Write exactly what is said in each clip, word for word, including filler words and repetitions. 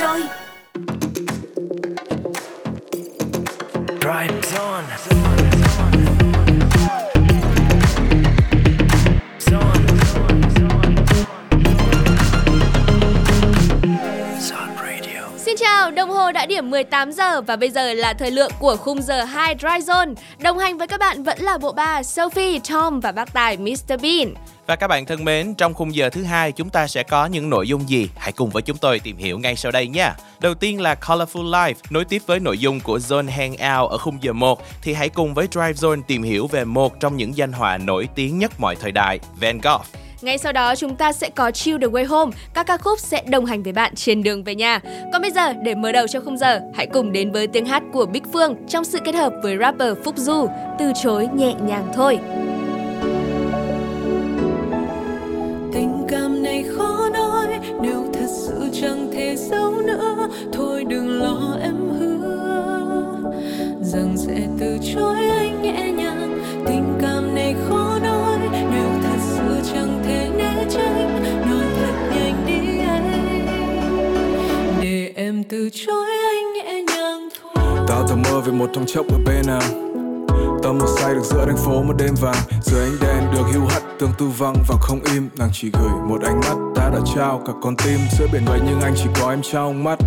rồi. Drive on. Xin chào, đồng hồ đã điểm mười tám giờ và bây giờ là thời lượng của khung giờ hai Dry Zone. Đồng hành với các bạn vẫn là bộ ba Sophie, Tom và bác tài mít tơ Bean. Và các bạn thân mến, trong khung giờ thứ hai chúng ta sẽ có những nội dung gì? Hãy cùng với chúng tôi tìm hiểu ngay sau đây nha. Đầu tiên là Colorful Life, nối tiếp với nội dung của Zone Hangout ở khung giờ một thì hãy cùng với Drive Zone tìm hiểu về một trong những danh họa nổi tiếng nhất mọi thời đại, Van Gogh. Ngay sau đó chúng ta sẽ có Chill The Way Home, các ca khúc sẽ đồng hành với bạn trên đường về nhà. Còn bây giờ, để mở đầu cho khung giờ, hãy cùng đến với tiếng hát của Bích Phương trong sự kết hợp với rapper Phúc Du, từ chối nhẹ nhàng thôi. Tình cảm này khó nói, nếu thật sự chẳng thể giấu nữa, thôi đừng lo em hứa, rằng sẽ từ chối anh nhẹ nhàng. Tình cảm này khó nói, nếu thật sự chẳng thể né tránh, nói thật nhanh đi anh, để em từ chối anh nhẹ nhàng thôi. Tao thầm mơ về một thằng chốc ở bên nào, tâm một say được giữa thành phố một đêm vàng. Dưới ánh đèn được hiu hắt tương tư văng vào không im. Nàng chỉ gửi một ánh mắt, ta đã trao cả con tim. Giữa biển vậy nhưng anh chỉ có em trong mắt.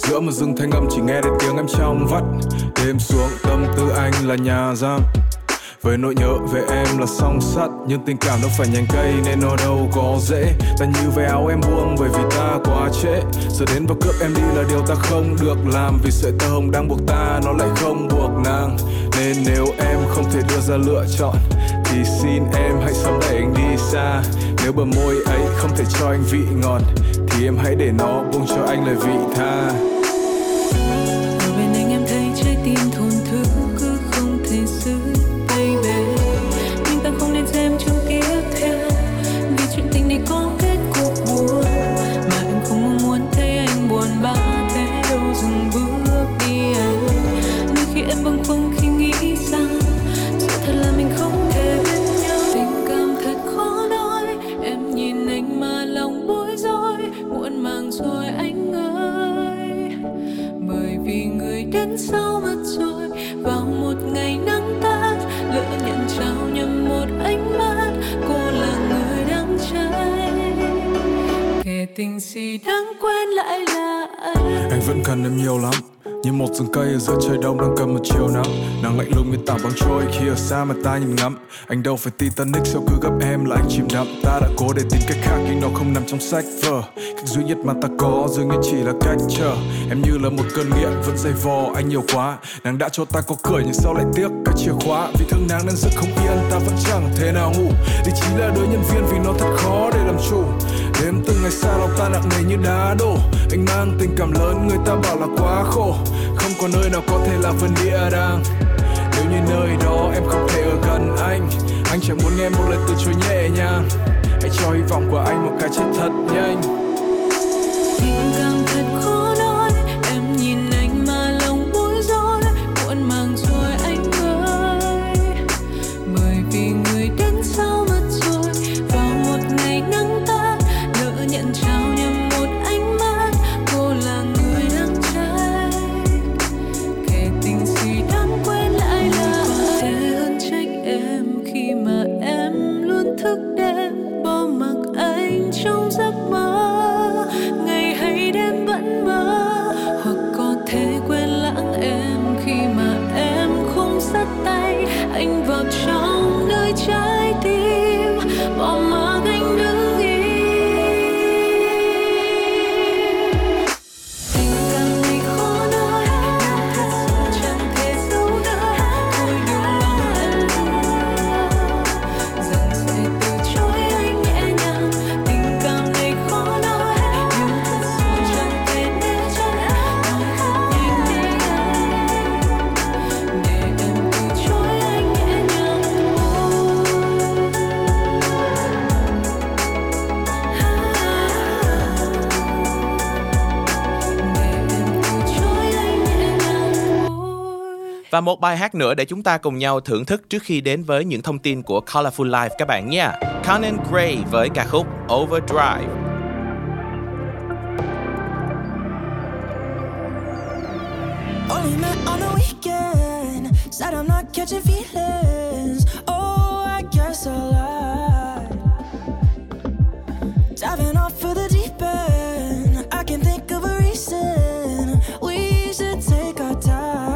Giữa một rừng thanh âm chỉ nghe đến tiếng em trong vắt. Đêm xuống tâm tư anh là nhà giam, với nỗi nhớ về em là song sắt. Nhưng tình cảm đâu phải nhành cây nên nó đâu có dễ. Ta như về áo em buông bởi vì ta quá trễ. Giờ đến và cướp em đi là điều ta không được làm, vì sợi tơ hồng đang buộc ta nó lại không buộc nàng. Nên nếu em không thể đưa ra lựa chọn thì xin em hãy sớm đẩy anh đi xa. Nếu bờ môi ấy không thể cho anh vị ngọt thì em hãy để nó buông cho anh lời vị tha. Ở bên anh em thấy trái tim thổn thức, cứ không thể giữ tay về. Nhưng ta không nên xem trong ký ức theo, vì chuyện tình này có kết cục buồn, mà em không mong muốn thấy anh buồn bã thế đâu dừng bước đi anh. Đôi khi em bâng khuâng khi nghĩ rằng sự thật là mình không thể bên nhau. Tình cảm thật khó nói, em nhìn anh mà lòng bối rối, muộn màng rồi anh ơi, bởi vì người đến sau mất rồi. Vào một ngày nắng tắt, lỡ nhận trao nhầm một ánh mắt, cô là người đang cháy, kẻ tình gì đáng quên lại là anh. Anh vẫn cần em nhiều lắm, như một rừng cây ở giữa trời đông đang cầm một chiều nắng. Nàng lạnh lùng như tảng băng trôi khi ở xa mà ta nhìn ngắm. Anh đâu phải Titanic sao cứ gặp em là anh chìm đắm. Ta đã cố để tìm cách khác nhưng nó không nằm trong sách vở. Cách duy nhất mà ta có dường như chỉ là cách chờ. Em như là một cơn nghiện vẫn dày vò anh nhiều quá. Nàng đã cho ta có cửa nhưng sao lại tiếc các chìa khóa. Vì thương nàng nên rất không yên ta vẫn chẳng thể nào ngủ. Lý trí là đứa nhân viên vì nó thật khó để làm chủ. Đêm từng ngày xa lòng ta nặng nề như đá đổ. Anh mang tình cảm lớn người ta bảo là quá khổ. Không có nơi nào có thể là vườn địa đàng, nếu như nơi đó em không thể ở gần anh. Anh chẳng muốn nghe một lời từ chối nhẹ nhàng, hãy cho hy vọng của anh một cái chết thật nhanh. Tình cảm thật khó nói, em nhìn anh mà lòng bối rối, muộn màng rồi anh ơi, bởi vì người đến sau mất rồi. Vào một ngày nắng tắt, lỡ nhận trao nhầm một ánh mắt, cô là người đang trái, kể tình gì đáng quên lại là anh. Sẽ hơn trách em khi mà em luôn thức đêm, bỏ mặc anh trong giấc mơ. Anh vào trong nơi trái tim, bỏ mặc anh đứng im. Tình cảm này khó nói, em thật sự chẳng thể giấu nữa. Thôi đừng lo em nữa, rằng sẽ từ chối anh nhẹ nhàng. Tình cảm này khó nói, em thật sự chẳng thể né tránh, nói thật nhanh đi anh, để em từ chối. Và một bài hát nữa để chúng ta cùng nhau thưởng thức trước khi đến với những thông tin của Colorful Life các bạn nha. Conan Gray với ca khúc Overdrive. we met on a weekend. Said I'm not catching feelings. Oh, I guess I lied. Diving off for the deep end. I can think of a reason. We should take our time.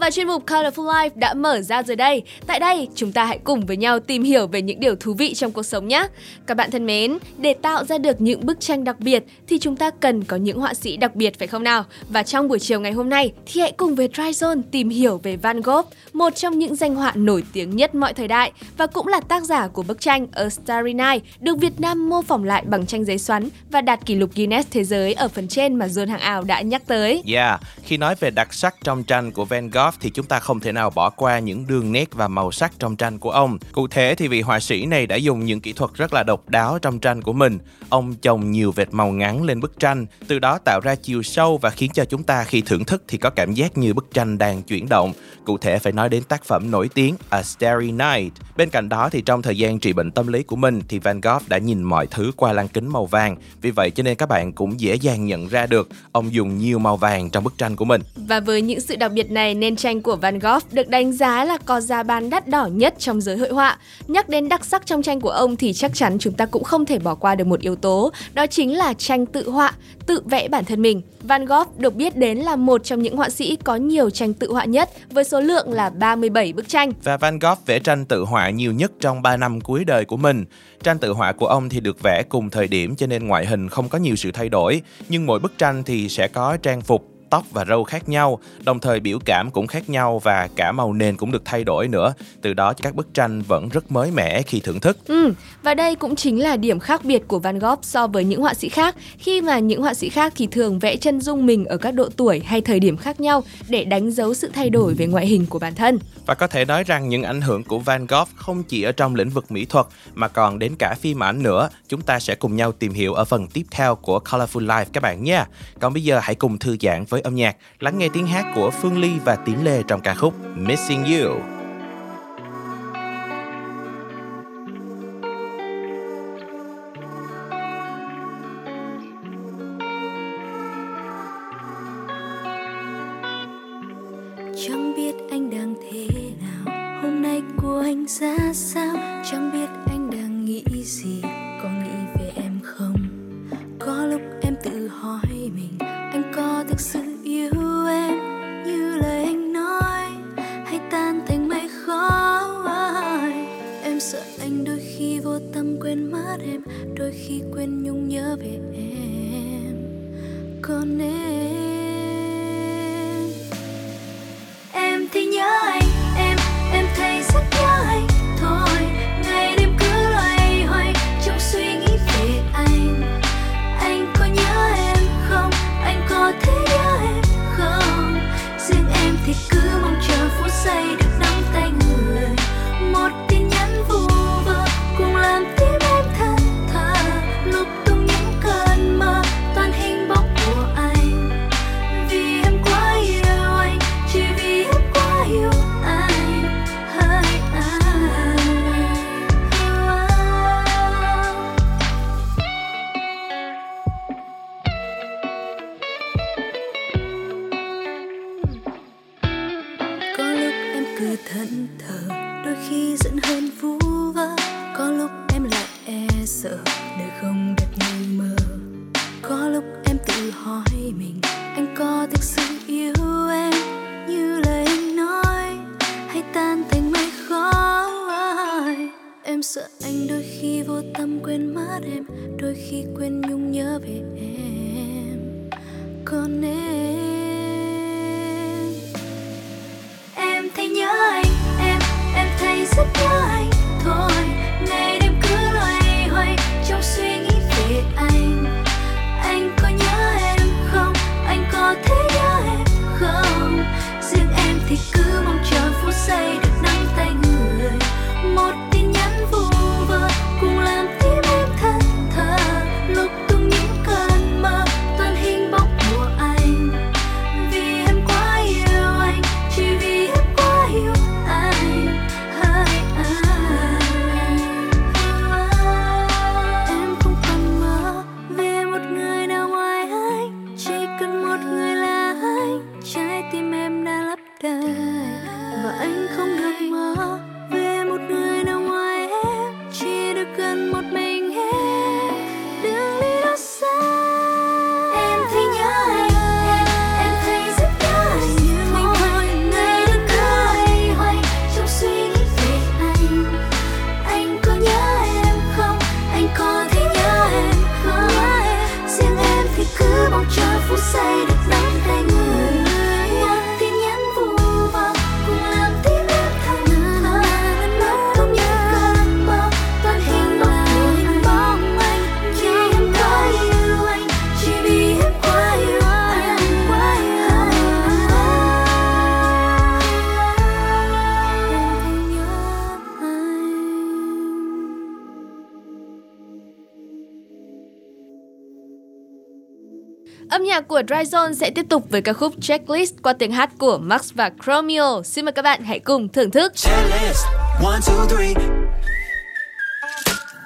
Và chuyên mục Colorful Life đã mở ra rồi đây. Tại đây, chúng ta hãy cùng với nhau tìm hiểu về những điều thú vị trong cuộc sống nhé. Các bạn thân mến, để tạo ra được những bức tranh đặc biệt thì chúng ta cần có những họa sĩ đặc biệt phải không nào? Và trong buổi chiều ngày hôm nay thì hãy cùng với Try Zone tìm hiểu về Van Gogh, một trong những danh họa nổi tiếng nhất mọi thời đại và cũng là tác giả của bức tranh A Starry Night được Việt Nam mô phỏng lại bằng tranh giấy xoắn và đạt kỷ lục Guinness Thế giới ở phần trên mà Zone Hàng Ảo đã nhắc tới. Yeah, khi nói về đặc sắc trong tranh của Van Gogh thì chúng ta không thể nào bỏ qua những đường nét và màu sắc trong tranh của ông. Cụ thể thì vị họa sĩ này đã dùng những kỹ thuật rất là độc đáo trong tranh của mình. Ông chồng nhiều vệt màu ngắn lên bức tranh, từ đó tạo ra chiều sâu và khiến cho chúng ta khi thưởng thức thì có cảm giác như bức tranh đang chuyển động. Cụ thể phải nói đến tác phẩm nổi tiếng A Starry Night. Bên cạnh đó thì trong thời gian trị bệnh tâm lý của mình thì Van Gogh đã nhìn mọi thứ qua lăng kính màu vàng. Vì vậy cho nên các bạn cũng dễ dàng nhận ra được ông dùng nhiều màu vàng trong bức tranh của mình. Và với những sự đặc biệt này nên tranh của Van Gogh được đánh giá là có giá bán đắt đỏ nhất trong giới hội họa. Nhắc đến đặc sắc trong tranh của ông thì chắc chắn chúng ta cũng không thể bỏ qua được một yếu tố, đó chính là tranh tự họa, tự vẽ bản thân mình. Van Gogh được biết đến là một trong những họa sĩ có nhiều tranh tự họa nhất với số lượng là ba mươi bảy bức tranh. Và Van Gogh vẽ tranh tự họa nhiều nhất trong ba năm cuối đời của mình. Tranh tự họa của ông thì được vẽ cùng thời điểm cho nên ngoại hình không có nhiều sự thay đổi, nhưng mỗi bức tranh thì sẽ có trang phục, tóc và râu khác nhau, đồng thời biểu cảm cũng khác nhau và cả màu nền cũng được thay đổi nữa. Từ đó các bức tranh vẫn rất mới mẻ khi thưởng thức. Ừ, và đây cũng chính là điểm khác biệt của Van Gogh so với những họa sĩ khác, khi mà những họa sĩ khác thì thường vẽ chân dung mình ở các độ tuổi hay thời điểm khác nhau để đánh dấu sự thay đổi về ngoại hình của bản thân. Và có thể nói rằng những ảnh hưởng của Van Gogh không chỉ ở trong lĩnh vực mỹ thuật mà còn đến cả phim ảnh nữa. Chúng ta sẽ cùng nhau tìm hiểu ở phần tiếp theo của Colorful Life các bạn nha. Còn bây giờ hãy cùng thư giãn với âm nhạc, lắng nghe tiếng hát của Phương Ly và Tiến Lê trong ca khúc Missing You. Chẳng biết anh đang thế nào, hôm nay của anh ra sao, chẳng biết anh đang nghĩ gì, có nghĩ về em không? Có lúc em tự hỏi mình, anh có thực sự yêu em như lời anh nói, hay tan thành mây khói? Em sợ anh đôi khi vô tâm quên mất em, đôi khi quên nhung nhớ về em. Còn em thì nhớ anh, em, em thấy rất nhớ anh. Thôi, ngày đêm cứ loay hoay trong suy nghĩ về anh. Anh có nhớ em không? Anh có thể nhớ em không? Riêng em thì cứ mong chờ phút giây được nắm tay người. Một tin nhắn vu vơ cùng làm tim em thật thà, lục tung những cơn mơ, toàn hình bóng của anh. Vì em quá yêu anh, chỉ vì em yêu anh, hỡi anh. Có lúc em cứ thẫn thờ, đôi khi giận hờn vu vơ, có lúc em lại e sợ đời không đẹp như mơ. Có lúc em tự hỏi mình, anh có thực sự yêu em như lời anh nói, hay tan thành mây khói? Em sợ anh đôi khi vô tâm quên mất em, đôi khi quên nhung nhớ về em. Còn em, em thấy nhớ anh, em, em thấy rất nhớ anh. Thôi, ngày đêm cứ loay hoay trong suy nghĩ về anh. Anh có nhớ em không? Anh có thể nhớ em không? Riêng em thì cứ mong chờ phút giây được nắm tay người. Một tin nhắn vu vơ cùng làm tim em thẫn thờ, lục tung những cơn mơ, toàn hình bóng của anh. Vì em quá yêu anh, chỉ vì em quá yêu anh, hỡi anh. Em không cần mơ về một người nào ngoài anh, chỉ cần một người là anh. Trái tim em đã lấp đầy và anh không được mơ về một người nào ngoài em, chỉ được gần một mình em. Đừng đi đâu xa, em thấy nhớ anh, em, em thấy rất nhớ anh. Thôi, ngày đêm cứ loay hoay trong suy nghĩ về anh. Anh có nhớ em không? Anh có thể nhớ em không? Riêng em thì cứ mong chờ phút giây được nắm tay người. Âm nhạc của Dry Zone sẽ tiếp tục với ca khúc Checklist qua tiếng hát của Max và Chromio. Xin mời các bạn hãy cùng thưởng thức. Checklist, one, two, three.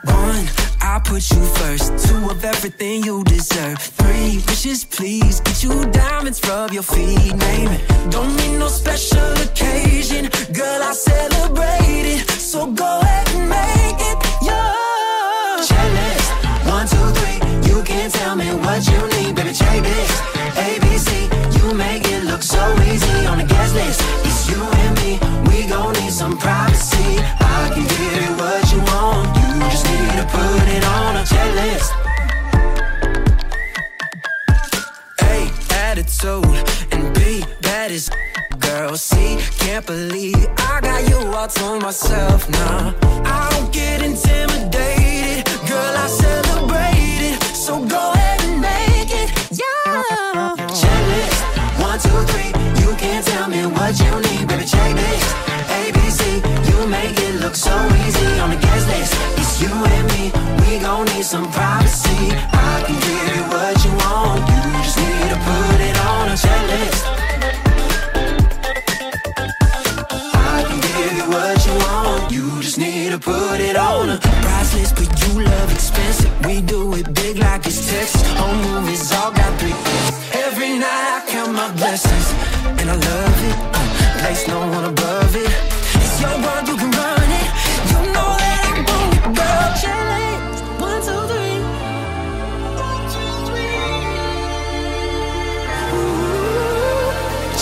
One, I put you first. Two of everything you deserve. Three, wishes please. Get you diamonds, rub your feet. Name it. Don't need no special occasion. Girl, I celebrate it. So go ahead and make it yours. Checklist, one, two, three. You can't tell me what you need, baby, check this A B C, you make it look so easy on the guest list. It's you and me, we gon' need some privacy. I can give you what you want, you just need to put it on a checklist. Hey, attitude myself now. I don't get intimidated, girl, I celebrate it. So go ahead and make it, yeah. Checklist, one, two, three. You can't tell me what you need, baby, check this. A, B, C, you make it look so easy on the guest list. It's you and me, we gon' need some privacy. I can give you what you want, you just need to put it on a checklist. Need to put it on a priceless, but you love expensive. We do it big like it's Texas. Home movies all got three. Every night I count my blessings, and I love it. Uh, Place no one above it. It's your world, you can run it. You know that I want it, girl. Challenge one, two, three. One, two, three.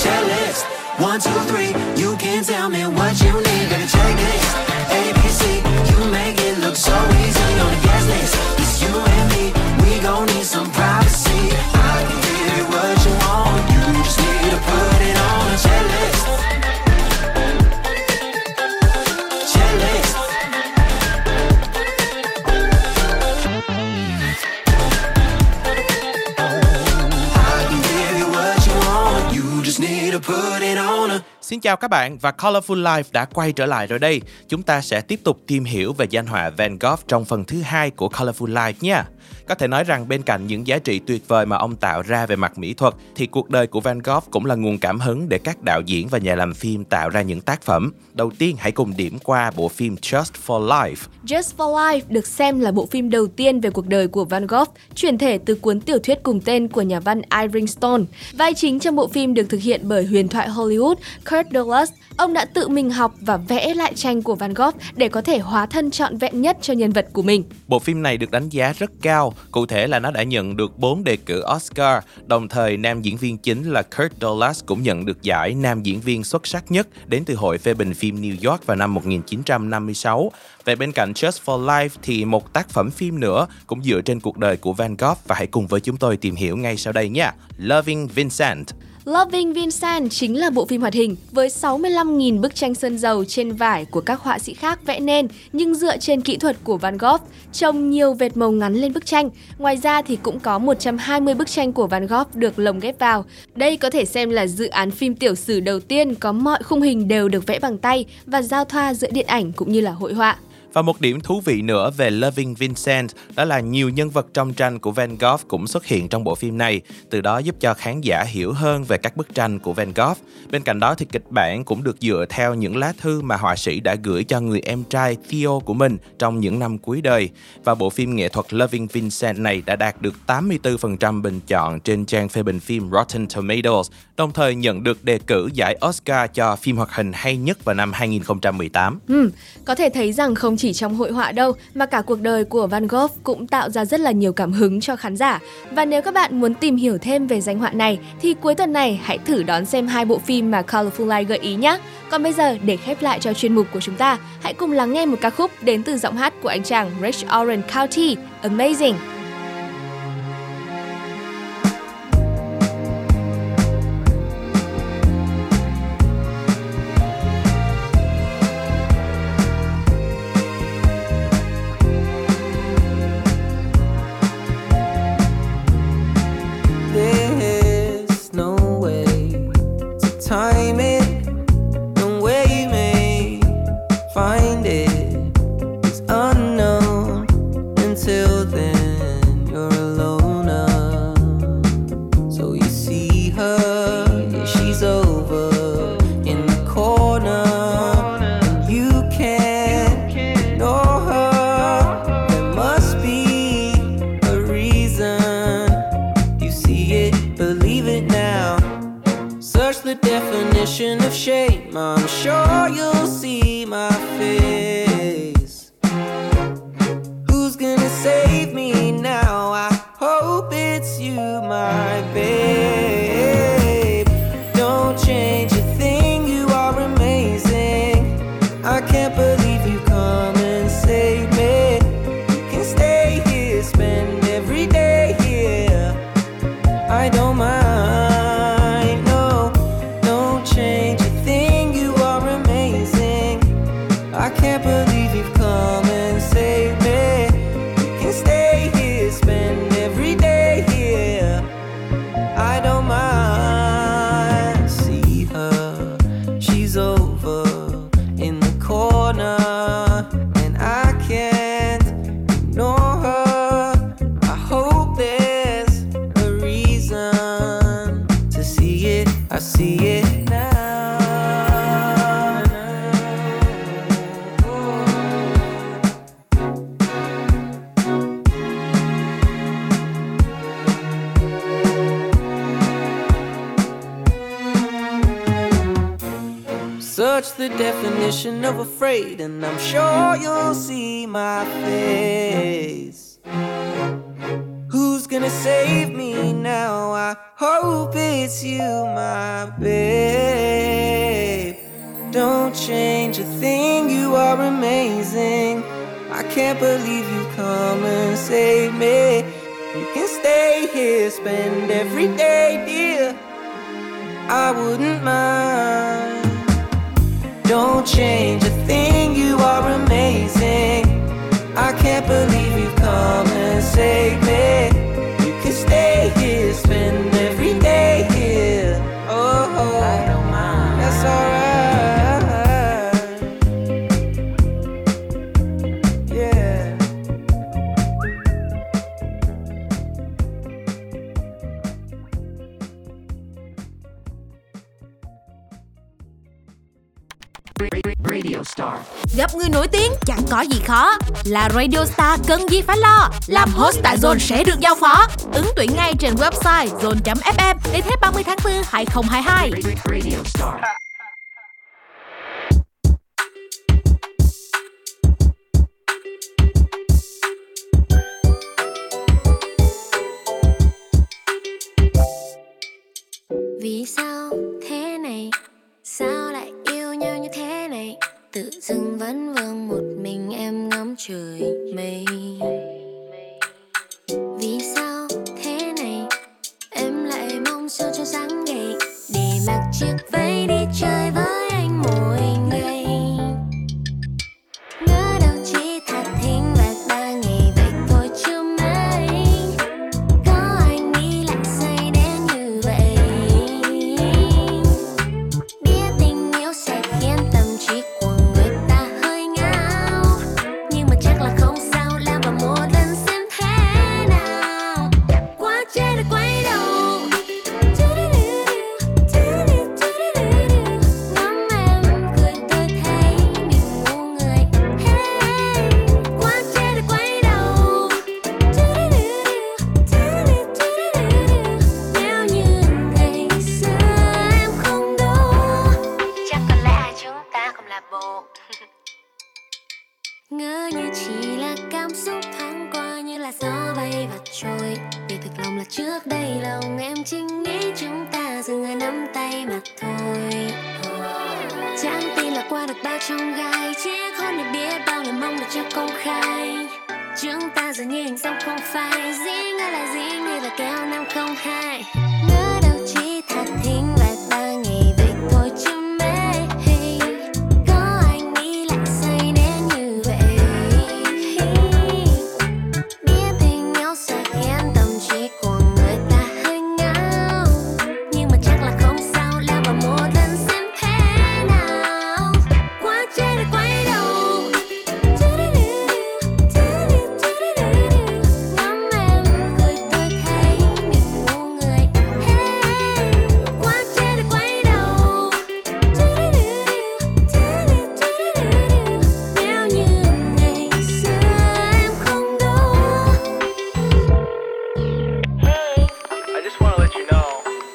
Challenge one, two, three. You can tell me what you need, baby. Check this. You make it look so easy on the guest list. It's you and me, we gon' need some privacy. I can give you what you want, you just need to put it on a checklist. Checklist. I can give you what you want, you just need to put it on a. Xin chào các bạn và Colorful Life đã quay trở lại rồi đây. Chúng ta sẽ tiếp tục tìm hiểu về danh họa Van Gogh trong phần thứ hai của Colorful Life nha. Có thể nói rằng bên cạnh những giá trị tuyệt vời mà ông tạo ra về mặt mỹ thuật thì cuộc đời của Van Gogh cũng là nguồn cảm hứng để các đạo diễn và nhà làm phim tạo ra những tác phẩm. Đầu tiên hãy cùng điểm qua bộ phim Just for Life. Just for Life được xem là bộ phim đầu tiên về cuộc đời của Van Gogh, chuyển thể từ cuốn tiểu thuyết cùng tên của nhà văn Irving Stone. Vai chính trong bộ phim được thực hiện bởi huyền thoại Hollywood Kirk Douglas. Ông đã tự mình học và vẽ lại tranh của Van Gogh để có thể hóa thân trọn vẹn nhất cho nhân vật của mình. Bộ phim này được đánh giá rất cao, cụ thể là nó đã nhận được bốn đề cử Oscar, đồng thời nam diễn viên chính là Kirk Douglas cũng nhận được giải nam diễn viên xuất sắc nhất đến từ Hội phê bình phim New York vào năm một nghìn chín trăm năm mươi sáu. Về bên cạnh Just for Life thì một tác phẩm phim nữa cũng dựa trên cuộc đời của Van Gogh và hãy cùng với chúng tôi tìm hiểu ngay sau đây nha. Loving Vincent. Loving Vincent chính là bộ phim hoạt hình với sáu mươi lăm nghìn bức tranh sơn dầu trên vải của các họa sĩ khác vẽ nên nhưng dựa trên kỹ thuật của Van Gogh, trồng nhiều vệt màu ngắn lên bức tranh. Ngoài ra thì cũng có một trăm hai mươi bức tranh của Van Gogh được lồng ghép vào. Đây có thể xem là dự án phim tiểu sử đầu tiên có mọi khung hình đều được vẽ bằng tay và giao thoa giữa điện ảnh cũng như là hội họa. Và một điểm thú vị nữa về Loving Vincent đó là nhiều nhân vật trong tranh của Van Gogh cũng xuất hiện trong bộ phim này, từ đó giúp cho khán giả hiểu hơn về các bức tranh của Van Gogh. Bên cạnh đó thì kịch bản cũng được dựa theo những lá thư mà họa sĩ đã gửi cho người em trai Theo của mình trong những năm cuối đời. Và bộ phim nghệ thuật Loving Vincent này đã đạt được tám mươi tư phần trăm bình chọn trên trang phê bình phim Rotten Tomatoes, đồng thời nhận được đề cử giải Oscar cho phim hoạt hình hay nhất vào năm hai nghìn không trăm mười tám. Ừ, có thể thấy rằng không chỉ Chỉ trong hội họa đâu mà cả cuộc đời của Van Gogh cũng tạo ra rất là nhiều cảm hứng cho khán giả. Và nếu các bạn muốn tìm hiểu thêm về danh họa này thì cuối tuần này hãy thử đón xem hai bộ phim mà Colorful Life gợi ý nhé. Còn bây giờ để khép lại cho chuyên mục của chúng ta, hãy cùng lắng nghe một ca khúc đến từ giọng hát của anh chàng Red Orange County, Amazing. Mind. No, don't change a thing, you are amazing. Search the definition of afraid, and I'm sure you'll see my face. Who's gonna save me now? I hope it's you, my babe. Don't change a thing, you are amazing. I can't believe you come and save me. You can stay here, spend every day, dear. I wouldn't mind. Don't change a thing, you are amazing. I can't believe you've come and saved me. You can stay here, spend every day here. Oh, oh, I don't mind. That's alright. Yeah. Radio Star. Gặp người nổi tiếng chẳng có gì khó. Là Radio Star cần gì phải lo. Làm host tại Zone sẽ được giao phó. Ứng tuyển ngay trên website zone chấm ép em đến hết ba mươi tháng tư hai nghìn không trăm hai mươi hai. Radio Star. Vì sao thế này? Sao lại yêu nhau như thế này? Tự dưng vẫn vương một mình em ngắm trời mây. Vì sao thế này? Em lại mong sao cho sáng ngày để mặc chiếc váy đi chơi với anh mỗi ngày. Ngỡ đâu chỉ thật thính bạc ba ngày vậy thôi chứ mấy. Có anh nghĩ lại say đến như vậy. Biết tình yêu sẽ khiến tâm trí của người ta hơi ngáo, nhưng mà chắc là không sao, là vào một lần xem thế nào. Quá chết đã quay đầu. Ngắm em cười tôi thấy mình ngu người. Hey, quá chết đã quay đầu. Nếu như ngày xưa em không đủ, chắc có lẽ chúng ta không là bộ. Ngỡ như chỉ là cảm xúc thoáng qua, như là gió bay và trôi. Vì thực lòng là trước đây lòng em chính nghĩ chúng ta dừng ở nắm tay mà thôi. Chẳng tin là qua được bao trong gai, chỉ không được biết bao người mong được cho công khai. Chúng ta dường như hình dòng không phải, riêng hay là riêng như là kéo năm không hai. Ngỡ đâu chỉ thật thính lại ba ngày vậy thôi chứ mấy. Có anh nghĩ lại say đến như vậy. Biết tình yêu sẽ khiến tâm trí của người ta hơi ngáo, nhưng mà chắc là không sao, là vào một lần xem thế nào. Quá chết đã quay đầu. Ngắm em cười tôi thấy mình ngu người. Hey, quá chết đã quay đầu. Nếu như ngày xưa em không đủ. Hey. I just want to let you know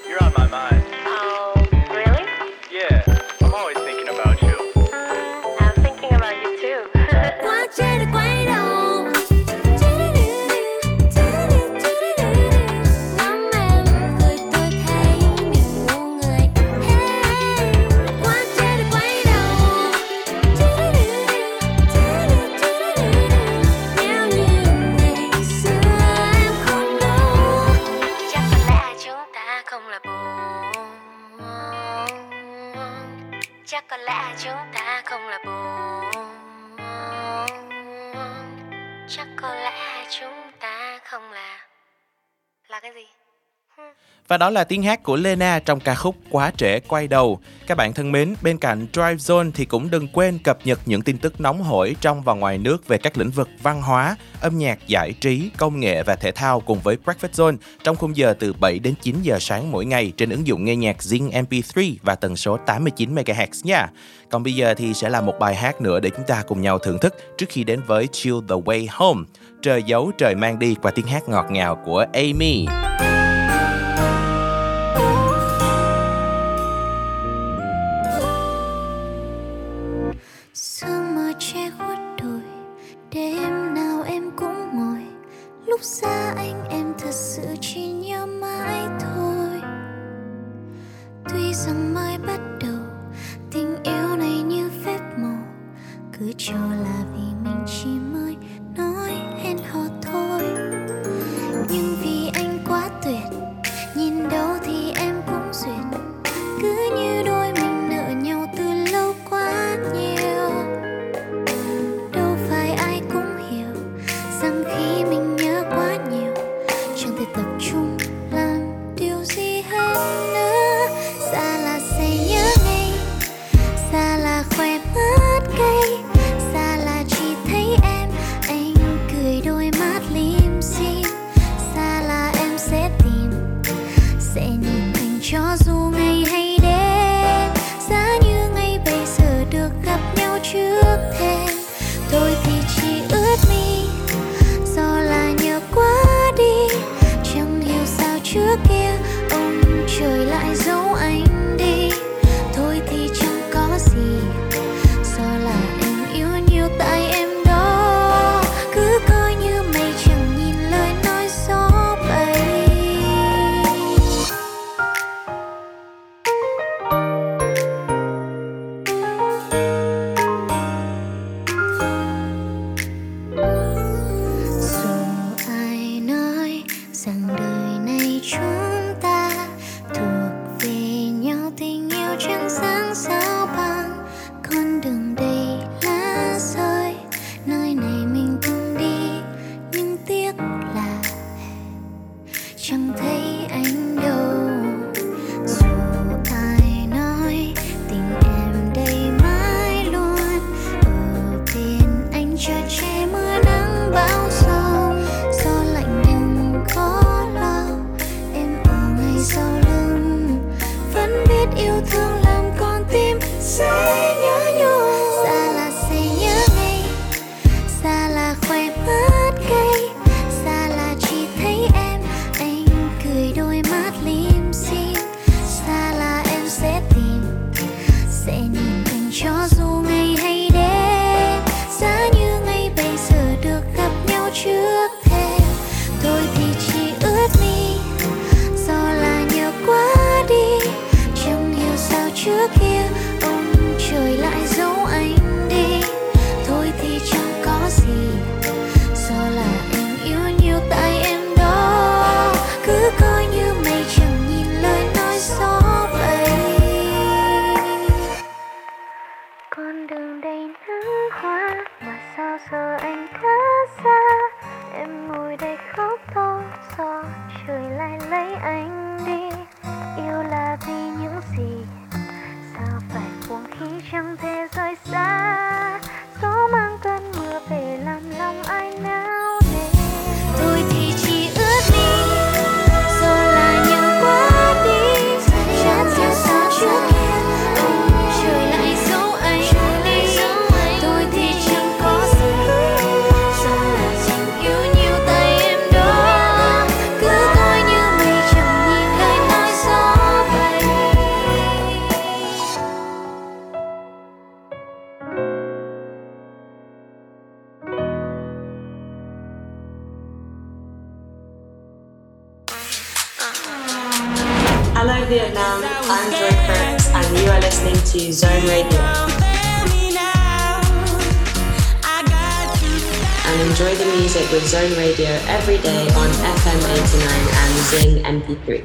you're on my mind. Oh, really? Yeah, I'm always thinking about you. I'm thinking about you too. Quá chết đã quay đầu. Ngắm em cười tôi thấy mình ngu người. Hey, quá chết đã quay đầu. Nếu như ngày xưa em không đủ, chắc có lẽ chúng ta không là bộ. Chắc có lẽ chúng ta không là bộ. Chắc có lẽ chúng ta không là là cái gì? Và đó là tiếng hát của Lena trong ca khúc Quá trễ quay đầu. Các bạn thân mến, bên cạnh Drive Zone thì cũng đừng quên cập nhật những tin tức nóng hổi trong và ngoài nước về các lĩnh vực văn hóa, âm nhạc, giải trí, công nghệ và thể thao cùng với Breakfast Zone trong khung giờ từ bảy đến chín giờ sáng mỗi ngày trên ứng dụng nghe nhạc Zing em pê ba và tần số tám mươi chín mê ga héc nha. Còn bây giờ thì sẽ là một bài hát nữa để chúng ta cùng nhau thưởng thức trước khi đến với Chill the Way Home, Trời giấu trời mang đi qua tiếng hát ngọt ngào của Amy. lúc xa anh em thật sự chỉ nhớ mãi thôi. Tuy rằng mới bắt đầu tình yêu này như phép màu, cứ cho là vì mình chỉ mới nói hẹn hò thôi. Nhưng vì anh quá tuyệt, nhìn đâu thì em cũng duyệt, cứ như đôi mình nợ nhau từ lâu quá nhiều. Đâu phải ai cũng hiểu rằng khi mình nhớ quá nhiều, chẳng thể tập trung làm điều gì hết nữa. Xa là say nhớ ngay, xa là khỏe mất cây, xa là chỉ thấy em, anh cười đôi mắt lim dim. Xa là em sẽ tìm, sẽ nhìn anh cho dù ngày hay trước thềm. Tôi thì chỉ ướt mi do là nhớ quá đi, chẳng hiểu sao trước kia ông trời lại giấu anh đi. Thôi thì chẳng có gì, do là em yêu nhiều tại em đó, cứ coi như mày chẳng nhìn lời nói gió bay. Zone Radio every day on F M eighty-nine and Zing em pê three.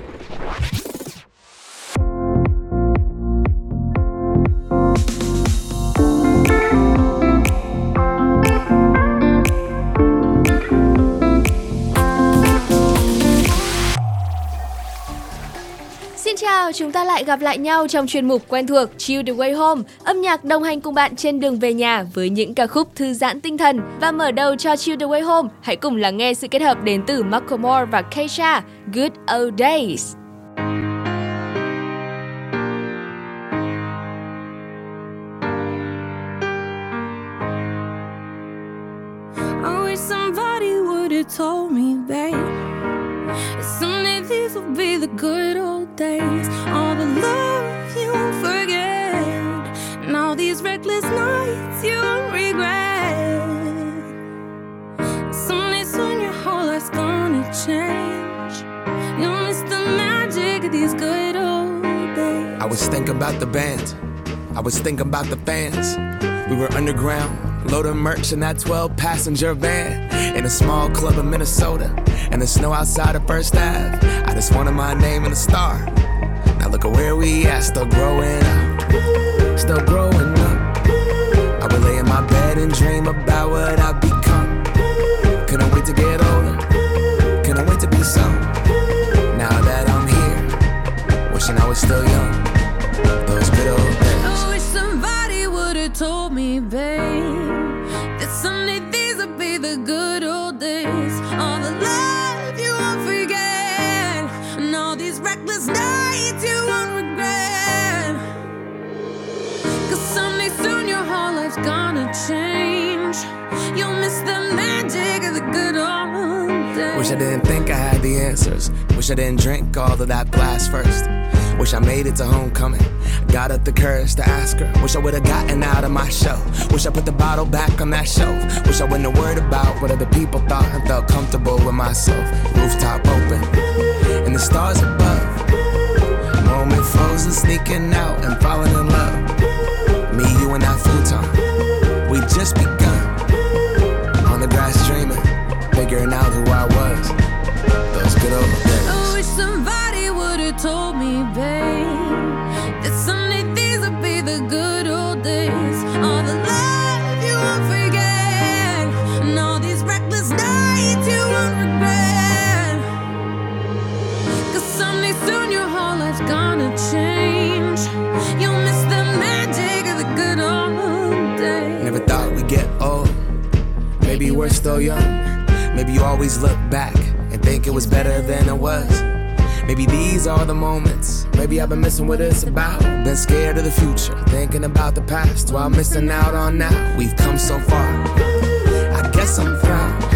Chúng ta lại gặp lại nhau trong chuyên mục quen thuộc Chill The Way Home, âm nhạc đồng hành cùng bạn trên đường về nhà với những ca khúc thư giãn tinh thần. Và mở đầu cho Chill The Way Home, hãy cùng lắng nghe sự kết hợp đến từ Marco More và Kaysha, Good Old Days. I wish somebody would have told me, babe. Someday these will be the good old days. All the love you forget, and all these reckless nights you regret. Someday soon your whole life's gone. I was thinking about the band, I was thinking about the fans. We were underground, loading merch in that twelve passenger van. In a small club in Minnesota, and the snow outside of First Ave. I just wanted my name and a star. Now look at where we at, still growing up, still growing up. I would lay in my bed and dream about what I'd become. Couldn't wait to get older, couldn't wait to be some. Now that I'm here, wishing I was still young. Those good old days. I wish somebody would've told me, babe, that someday these would be the good old days. All the love you won't forget, and all these reckless nights you won't regret. Cause someday soon your whole life's gonna change. You'll miss the magic of the good old days. Wish I didn't think I had the answers. Wish I didn't drink all of that glass first. Wish I made it to homecoming. Got up the courage to ask her. Wish I would've gotten out of my shell. Wish I put the bottle back on that shelf. Wish I wouldn't have worried about what other people thought and felt comfortable with myself. Rooftop open and the stars above. Moment frozen, sneaking out and falling in love. Me, you, and that futon. We just begun. On the grass dreaming, figuring out who I was. Those good old days. I wish somebody would've told me, babe, that someday these will be the good old days. All the love you won't forget, and all these reckless nights you won't regret. Cause someday soon your whole life's gonna change. You'll miss the magic of the good old days. Never thought we'd get old. Maybe we're still young. Maybe you always look back and think it was better than it was. Maybe these are the moments. Maybe I've been missing what it's about. Been scared of the future, thinking about the past while missing out on now. We've come so far, I guess I'm proud.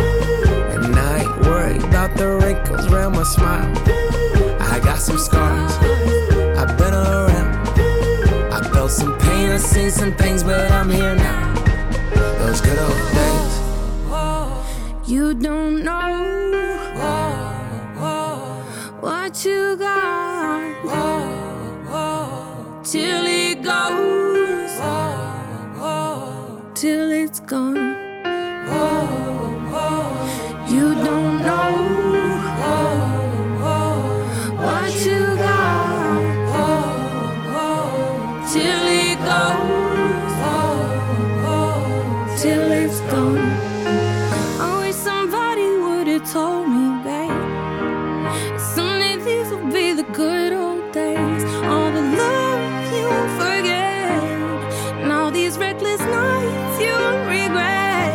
And I ain't worried about the wrinkles around my smile. I got some scars, I've been around. I felt some pain, I've seen some things, but I'm here now. Those good old days. You don't know what you got, whoa, whoa, till it goes, whoa, whoa, till it's gone. Whoa, whoa, you don't know, whoa, whoa, what you got, whoa, whoa, till it goes, whoa, whoa, till it's gone. I wish somebody would have told me. Good old days, all the love you won't forget, and all these reckless nights you regret.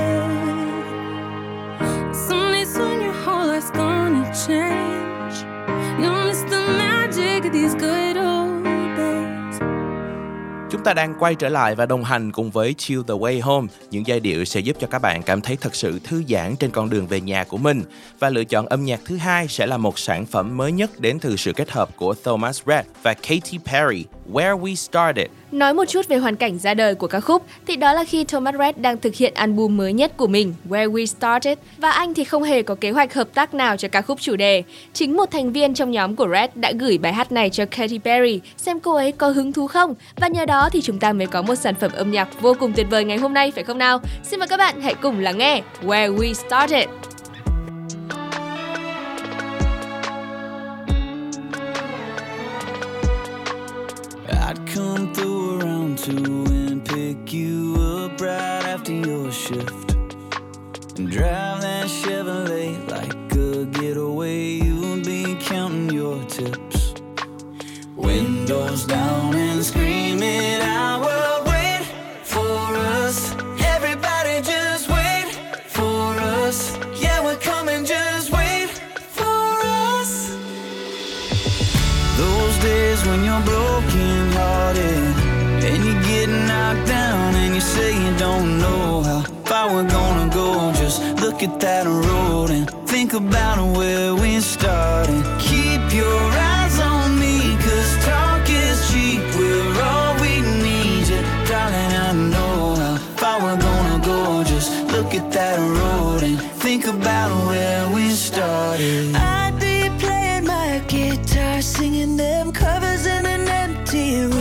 Someday soon your whole life's gonna change. You'll miss the magic of these good old days. Chúng ta đang quay trở lại và đồng hành cùng với Chill the Way Home. Những giai điệu sẽ giúp cho các bạn cảm thấy thật sự thư giãn trên con đường về nhà của mình. Và lựa chọn âm nhạc thứ hai sẽ là một sản phẩm mới nhất đến từ sự kết hợp của Thomas Rhett và Katy Perry, Where We Started. Nói một chút về hoàn cảnh ra đời của ca khúc, thì đó là khi Thomas Rhett đang thực hiện album mới nhất của mình, Where We Started, và anh thì không hề có kế hoạch hợp tác nào cho ca khúc chủ đề. Chính một thành viên trong nhóm của Rhett đã gửi bài hát này cho Katy Perry xem cô ấy có hứng thú không, và nhờ đó thì chúng ta mới có một sản phẩm âm nhạc vô cùng tuyệt vời ngày hôm nay, phải không nào? Xin mời các bạn hãy cùng lắng nghe Where We Started. I'd come through around two and pick you up right after your shift, and drive that Chevrolet like a getaway. You'll be counting your tips, windows down and screaming, I will wait for us. Everybody just wait for us. Yeah, we're coming, just wait for us. Those days when you're broken and you get knocked down and you say you don't know how far we're gonna go. Just look at that road and think about where we started. Keep your eyes on me, cause talk is cheap. We're all we need, yeah, darling, I know how far we're gonna go. Just look at that road and think about where we started. I'd be playing my guitar, singing them covers in an empty room,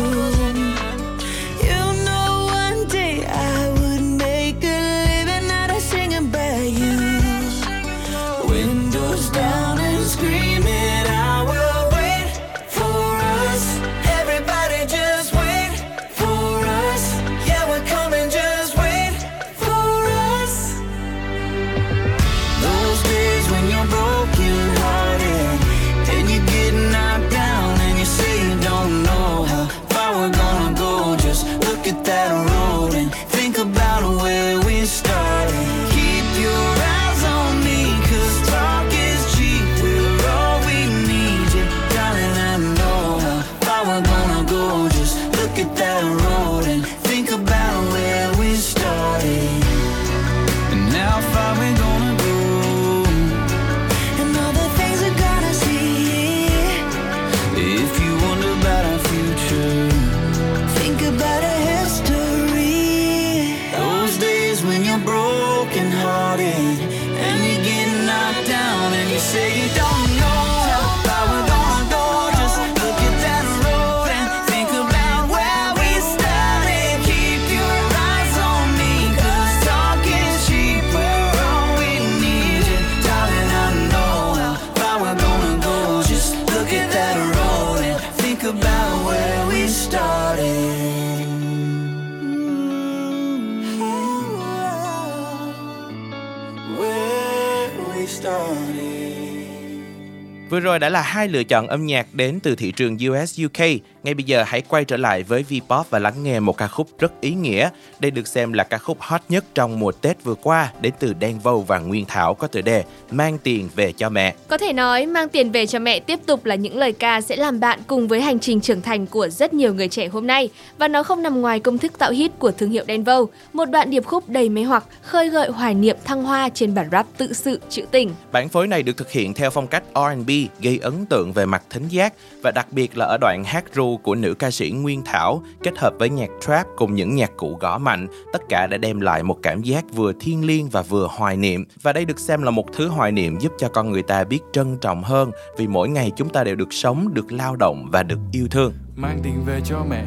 Vừa rồi đã là hai lựa chọn âm nhạc đến từ thị trường U S U K. Ngay bây giờ hãy quay trở lại với V-pop và lắng nghe một ca khúc rất ý nghĩa. Đây được xem là ca khúc hot nhất trong mùa Tết vừa qua đến từ Đen Vâu và Nguyên Thảo có tựa đề Mang Tiền Về Cho Mẹ. Có thể nói Mang Tiền Về Cho Mẹ tiếp tục là những lời ca sẽ làm bạn cùng với hành trình trưởng thành của rất nhiều người trẻ hôm nay. Và nó không nằm ngoài công thức tạo hit của thương hiệu Đen Vâu. Một đoạn điệp khúc đầy mê hoặc khơi gợi hoài niệm thăng hoa trên bản rap tự sự trữ tình. Bản phối này được thực hiện theo phong cách R and B gây ấn tượng về mặt thính giác và đặc biệt là ở đoạn hát ru của nữ ca sĩ Nguyên Thảo kết hợp với nhạc trap cùng những nhạc cụ gõ mạnh, tất cả đã đem lại một cảm giác vừa thiêng liêng và vừa hoài niệm. Và đây được xem là một thứ hoài niệm giúp cho con người ta biết trân trọng hơn, vì mỗi ngày chúng ta đều được sống, được lao động và được yêu thương. Mang tiền về cho mẹ,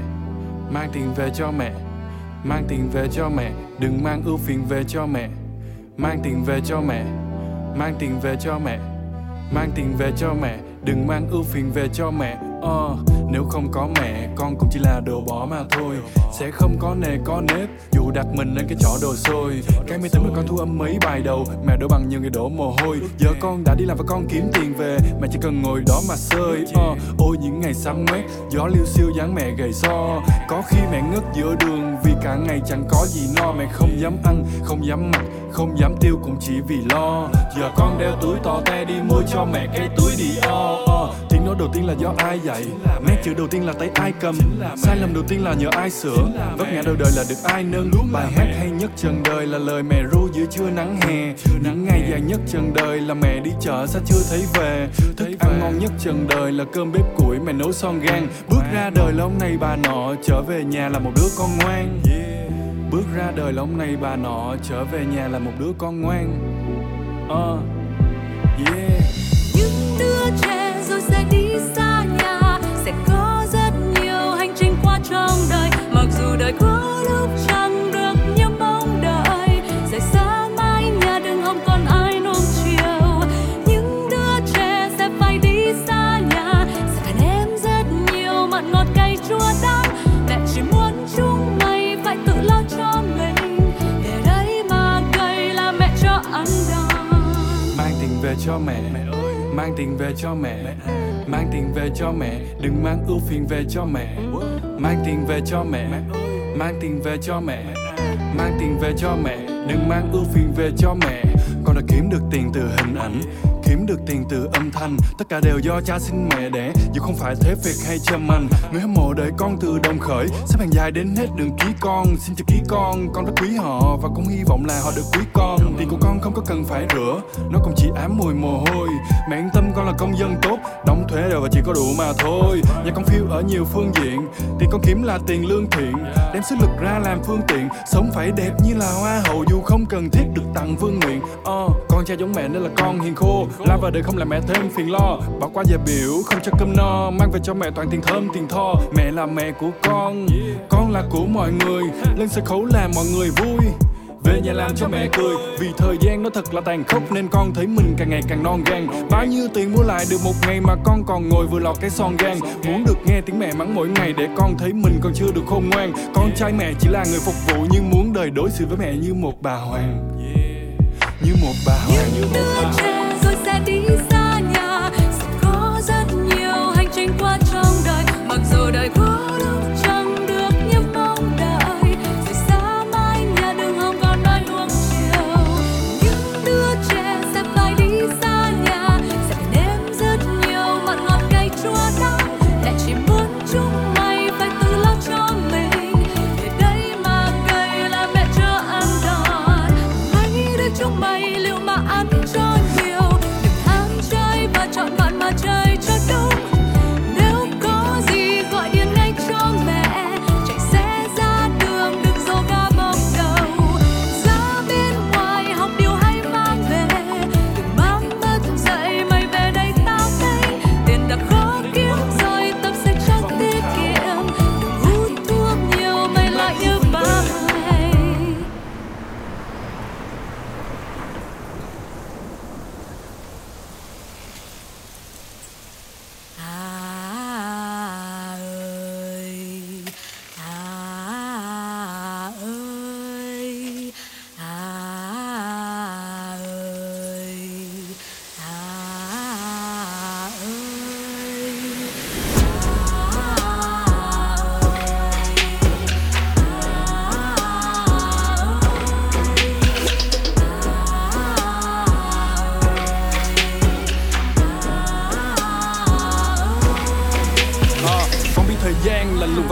mang tiền về cho mẹ, mang tiền về cho mẹ, đừng mang ưu phiền về cho mẹ, mang tiền về cho mẹ, mang tiền về cho mẹ, mang tiền về cho mẹ, đừng mang ưu phiền về cho mẹ. Uh, nếu không có mẹ, con cũng chỉ là đồ bỏ mà thôi. Sẽ không có nề có nếp, dù đặt mình lên cái chỗ đồ xôi. Cái máy tính mà con thu âm mấy bài đầu, mẹ đổ bằng nhiều người đổ mồ hôi. Giờ con đã đi làm và con kiếm tiền về, mẹ chỉ cần ngồi đó mà sơi. Uh, ôi những ngày sám ngoét, gió liêu xiêu dáng mẹ gầy so. Có khi mẹ ngất giữa đường vì cả ngày chẳng có gì no. Mẹ không dám ăn, không dám mặc, không dám tiêu cũng chỉ vì lo. Giờ con đeo túi to te đi mua cho mẹ cái túi Dior. Uh, tiếng nói đầu tiên là do ai dạy, nét chữ đầu tiên là tay ai cầm, sai lầm đầu tiên là nhờ ai sửa, vấp ngã đầu đời là được ai nâng. Bài hát hay nhất trần đời là lời mẹ ru giữa trưa nắng hè. Những ngày dài nhất trần đời là mẹ đi chợ sao chưa thấy về. Thức ăn ngon nhất trần đời là cơm bếp củi mẹ nấu son gan. Bước ra đời là hôm nay bà nọ, trở về nhà là một đứa con ngoan. Bước ra đời là hôm nay bà nọ, trở về nhà là một đứa con ngoan. uh, yeah. Những đứa trẻ rồi sẽ đi xa nhà, sẽ có rất nhiều hành trình qua trong đời. Mặc dù đời có lúc chẳng được như mong đợi, rời xa mái nhà đừng hòng còn ai nuông chiều. Những đứa trẻ sẽ phải đi xa nhà, sẽ phải nếm rất nhiều mặn ngọt cay chua đắng. Mẹ chỉ muốn chúng mày phải tự lo cho mình, để đấy mà cày là mẹ cho ăn đòn. Mang tình về cho mẹ, mang tình về cho mẹ, mang tiền về cho mẹ, đừng mang ưu phiền về cho mẹ. Mang tiền về cho mẹ, mang tiền về cho mẹ, mang tiền về cho mẹ, đừng mang ưu phiền về cho mẹ. Con đã kiếm được tiền từ hình ảnh, kiếm được tiền từ âm thanh, tất cả đều do cha sinh mẹ đẻ, dù không phải thế việc hay chăm anh. Người hâm mộ đợi con từ đồng khởi, xếp hàng dài đến hết đường ký con. Xin chào ký con, con rất quý họ và cũng hy vọng là họ được quý con. Tiền của con không có cần phải rửa, nó cũng chỉ ám mùi mồ hôi. Mẹ yên tâm con là công dân tốt, đóng thuế đều và chỉ có đủ mà thôi. Nhà con phiêu ở nhiều phương diện, tiền con kiếm là tiền lương thiện, đem sức lực ra làm phương tiện, sống phải đẹp như là hoa hậu dù không cần thiết được tặng vương miện. Uh, con trai giống mẹ nên là con hiền khô, la vào đời không làm mẹ thêm phiền lo, bỏ qua giờ biểu không cho cơm no. Mang về cho mẹ toàn tiền thơm tiền tho, mẹ là mẹ của con, con là của mọi người, lên sân khấu làm mọi người vui, về nhà làm cho mẹ cười. Vì thời gian nó thật là tàn khốc nên con thấy mình càng ngày càng non gan. Bao nhiêu tiền mua lại được một ngày mà con còn ngồi vừa lọt cái son gan. Muốn được nghe tiếng mẹ mắng mỗi ngày để con thấy mình còn chưa được khôn ngoan. Con trai mẹ chỉ là người phục vụ nhưng muốn đời đối xử với mẹ như một bà hoàng, như một bà hoàng, như một bà hoàng. Đi xa nhà sẽ có rất nhiều hành trình qua trong đời, mặc dù đời có lúc chẳng được như mong đợi, rồi xa mái nhà đừng hòng còn ai nuông chiều. Những đứa trẻ sẽ phải đi xa nhà, sẽ phải nếm rất nhiều mặn ngọt cay chua đắng. Mẹ chỉ muốn chúng mày phải tự lo cho mình, để đấy mà cày là mẹ chưa ăn đòn.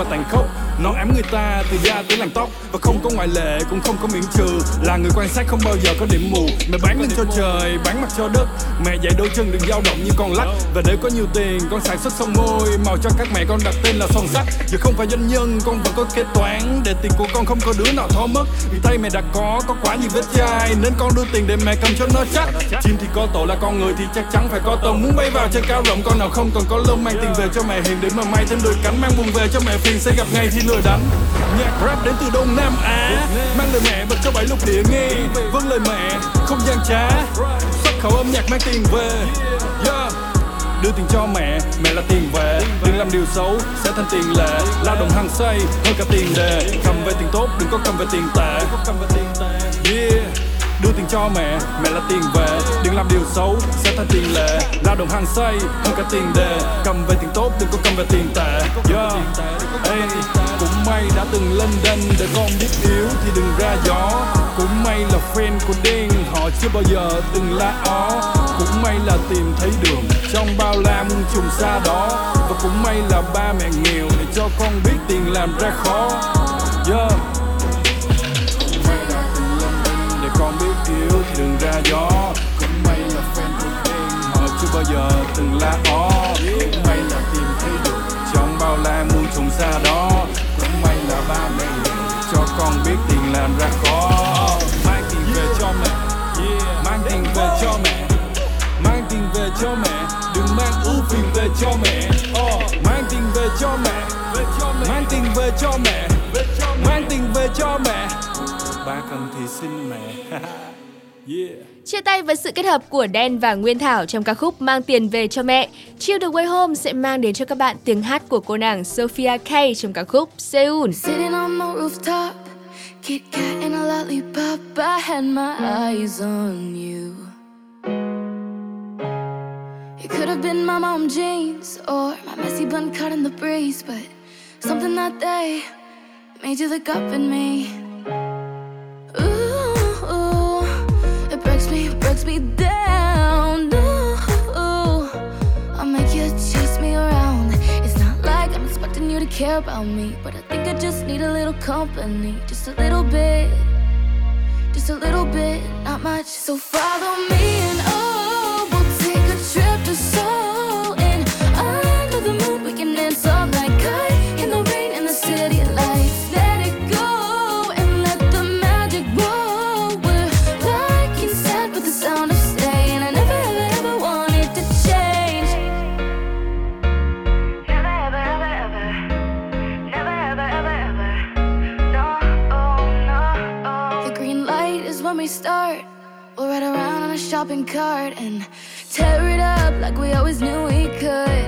tàn khốc. Nón ám người ta từ da tới làn tóc, và không có ngoại lệ cũng không có miễn trừ. Là người quan sát không bao giờ có điểm mù. Mẹ bán lưng cho trời, bán mặt cho đất. Mẹ dạy đôi chân đừng dao động như con lắc. Và để có nhiều tiền con sản xuất son môi màu cho các mẹ con đặt tên là son sắt. Giờ không phải doanh nhân con vẫn có kế toán. Để tiền của con không có đứa nào thó mất. Vì tay mẹ đã có, có quá nhiều vết chai. Nên con đưa tiền để mẹ cầm cho nó chắc. Chim thì có tổ là con người thì chắc chắn phải có tông. Muốn bay vào trên cao rộng con nào không còn có lông. Mang tiền về cho mẹ hiền để mà may thêm đôi cánh. Mang buồn về cho mẹ phiền sẽ gặp ngay thì lừa đánh. Nhạc rap đến từ Đông Nam Á, mang lời mẹ bật cho bảy lục địa nghe. Vâng lời mẹ, không gian trá. Xuất khẩu âm nhạc mang tiền về. Yeah. Đưa tiền cho mẹ, mẹ là tiền về. Đừng làm điều xấu, sẽ thành tiền lệ. Lao động hăng say, hơn cả tiền đề. Cầm về tiền tốt, đừng có cầm về tiền tệ. Yeah. Đưa tiền cho mẹ, mẹ là tiền về. Đừng làm điều xấu, sẽ thành tiền lệ. Lao động hăng say, hơn cả tiền đề. Cầm về tiền tốt, đừng có cầm về tiền tệ. Yeah. Hey. Cũng may đã từng lên đên. Để con biết yếu thì đừng ra gió. Cũng may là fan của Đen, họ chưa bao giờ từng la ó. Cũng may là tìm thấy đường trong bao la muôn trùng xa đó. Và cũng may là ba mẹ nghèo để cho con biết tiền làm ra khó. Yeah. Cũng may đã từng lên đên. Để con biết yếu thì đừng ra gió. Cũng may là fan của Đen, họ chưa bao giờ từng la ó. Cũng may là tìm thấy đường trong bao la muôn trùng xa đó. Cũng may là ba mẹ nghèo cho con biết tiền làm ra khó. Mang tiền về cho mẹ, mang tiền về cho mẹ, mang tiền về cho mẹ, đừng mang ưu phiền về cho mẹ. Mang tiền về cho mẹ, mang tiền về cho mẹ, mang tiền về cho mẹ. Ba cần thì xin mẹ. Yeah. Chia tay với sự kết hợp của Đen và Nguyên Thảo trong ca khúc Mang Tiền Về Cho Mẹ, Chill The Way Home sẽ mang đến cho các bạn tiếng hát của cô nàng Sophia Kay trong ca khúc Seoul. Breaks me down, ooh, I'll make you chase me around. It's not like I'm expecting you to care about me, but I think I just need a little company. Just a little bit, just a little bit, not much. So follow me and oh, we'll take a trip to Seoul. And under the moon we can dance all night. Caught in the rain and the city lights. Let it go and let the magic roll. Sound of staying, I never ever ever wanted to change. Never ever ever ever, never ever ever ever. No, oh no, oh. The green light is when we start. We'll ride around on a shopping cart and tear it up like we always knew we could.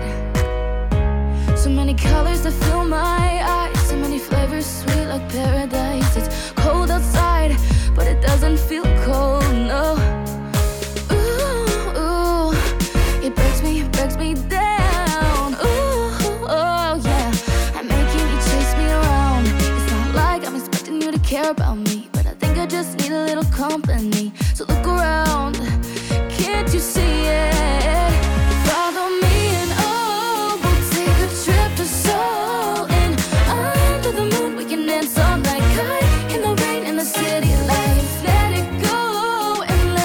So many colors that fill my eyes, so many flavors sweet like paradise. It's cold outside, but it doesn't feel cold, no. Breaks me down, ooh, oh yeah. I'm making you chase me around. It's not like I'm expecting you to care about me, but I think I just need a little company. So look around, can't you see it? Follow me and oh, we'll take a trip to Seoul. And under the moon we can dance all night. Caught in the rain and the city lights. Let it go and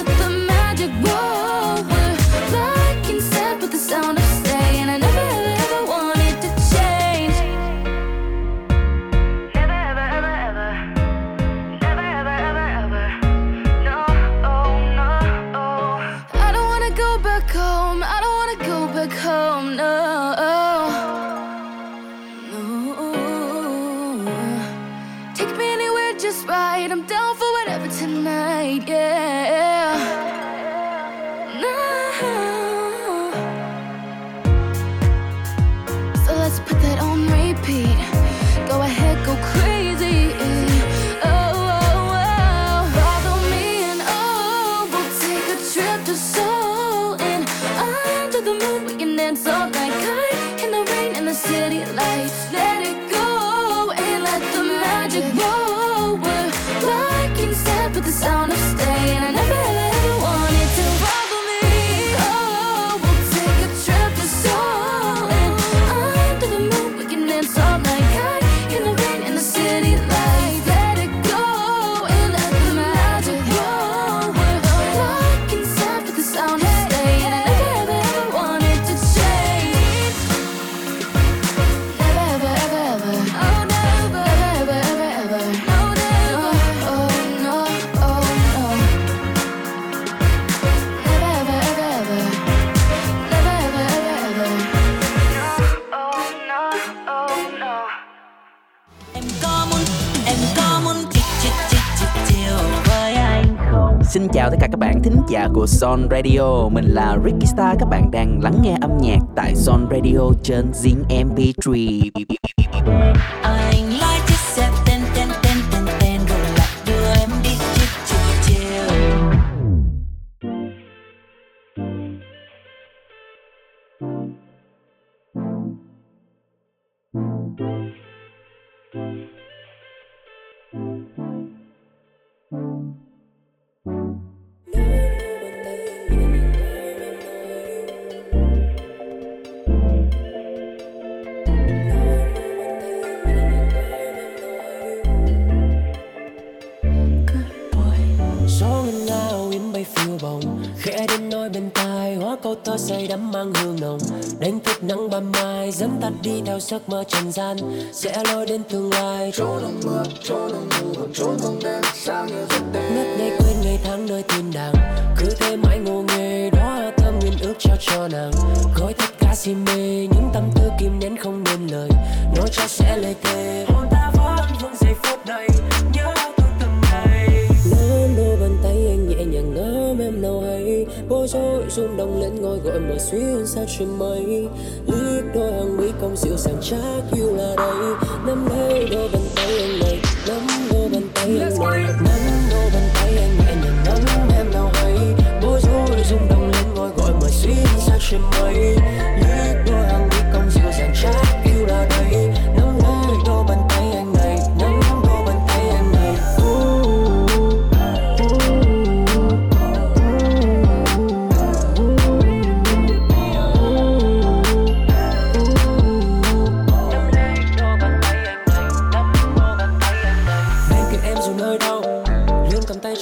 Xin chào tất cả các bạn thính giả của Zone Radio. Mình là Ricky Star, các bạn đang lắng nghe âm nhạc tại Zone Radio trên Zing em pê ba. Tôi say đắm mang hương nồng, đánh thức nắng ban mai, dẫn tắt đi theo giấc mơ trần gian, sẽ lôi đến tương lai. Trốn trong mưa, trốn trong mưa, trốn trong đêm, sáng như giấc đêm. Ngất ngây quên ngày tháng nơi thiên đàng, cứ thế mãi ngô nghề đó thơm nguyên ước trao cho nàng. Gói tất cả si mê, những tâm tư kìm nén không nên lời, nói cho sẽ lời thề. Hồn ta vẫn vương giây phút này, nhớ tôi từng ngày. Nắm đôi bàn tay anh nhẹ nhàng nắm em nào hay, bối rối rung động lên ngôi gọi mà suy hơn sao trên mây. Liếc đôi hàng mi cong dịu dàng chắc yêu là đây. Nắm lấy đôi bàn tay anh này, nắm đôi bàn tay anh này, nắm đôi bàn tay anh nhẹ nhàng nắm em nào hay. Bối rối rung động lên ngôi gọi mà suy hơn sao trên mây. Liếc đôi hàng mi cong dịu dàng chắc yêu là đây. Nắm lấy đôi bàn tay anh này, nắm đôi bàn tay anh này.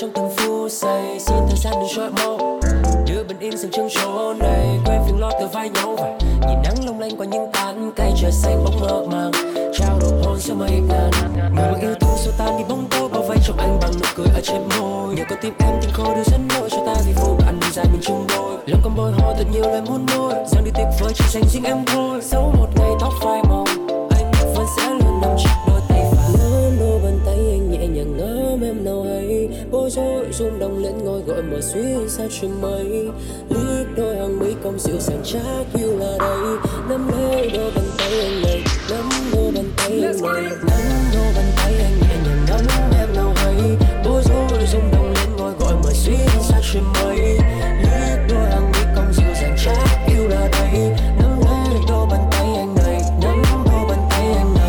Trong từng phút say, xin thời gian đừng trôi mau. Đưa bình yên sang chân chỗ này, quên phiền lo từ vai nhau vậy. Nhìn nắng long lanh qua những tán cây, trời xanh bóng mơ màng. Trao đổi hôn giữa mây ngàn, người bằng yêu thương xua tan đi bóng tối, bao vây trong anh bằng nụ cười ở trên môi. Nhờ có tim em tình khôi đưa dẫn lối cho ta vì vô bạn dài mình chung đôi. Lòng con bồi hồi thật nhiều lời muốn nói, rằng đi tuyệt vời chỉ dành riêng em thôi. Dẫu một ngày tóc phai màu, anh vẫn sẽ luôn nằm trong đôi tay vàng. Nắm đôi bàn tay anh nhẹ nhàng ngắm em nào hay. Bối rối rung động lên ngôi gọi mùa suy xa trên mây. Liếc đôi hàng mi cong dịu dàng chắc yêu là đây. Nắm lấy đôi bàn tay anh này, nắm đôi bàn tay anh này, nắm đôi bàn tay anh nhẹ nhàng nắm em nào hay. Bối rối rung động lên ngôi gọi mùa suy xa trên mây. Liếc đôi hàng mi cong dịu dàng chắc yêu là đây. Nắm lấy đôi bàn tay anh này, nắm đôi bàn tay anh này.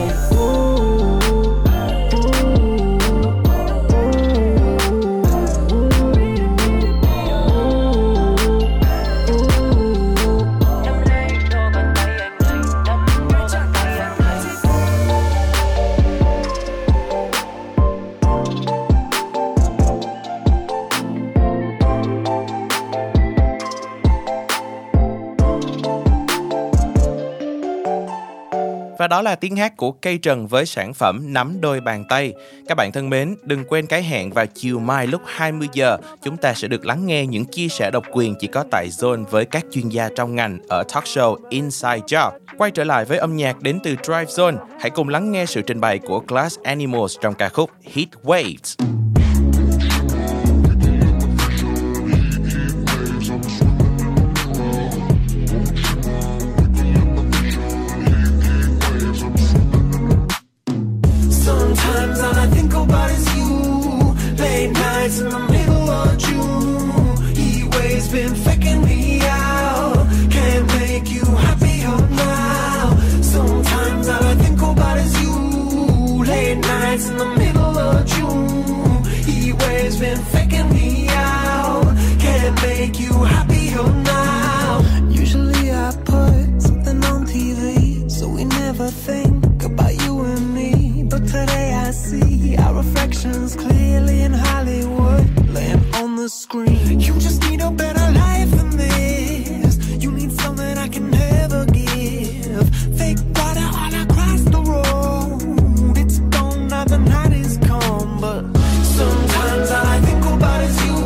Và đó là tiếng hát của Cây Trần với sản phẩm Nắm Đôi Bàn Tay. Các bạn thân mến, đừng quên cái hẹn vào chiều mai lúc hai mươi giờ. Chúng ta sẽ được lắng nghe những chia sẻ độc quyền chỉ có tại Zone với các chuyên gia trong ngành ở talk show Inside Job. Quay trở lại với âm nhạc đến từ Drive Zone. Hãy cùng lắng nghe sự trình bày của Glass Animals trong ca khúc Heat Waves. In the middle of June, heat waves been faking me out. Can't make you happier now. Sometimes all I think about is you. Late nights in the middle of June, heat waves been faking me out. Can't make you happier now. Usually I put something on T V, so we never think about you and me. But today I see our reflections clearly in Hollywood. Laying on the screen. You just need a better life than this. You need something I can never give. Fake water all across the road. It's gone now, the night is gone. But sometimes all I think about is you.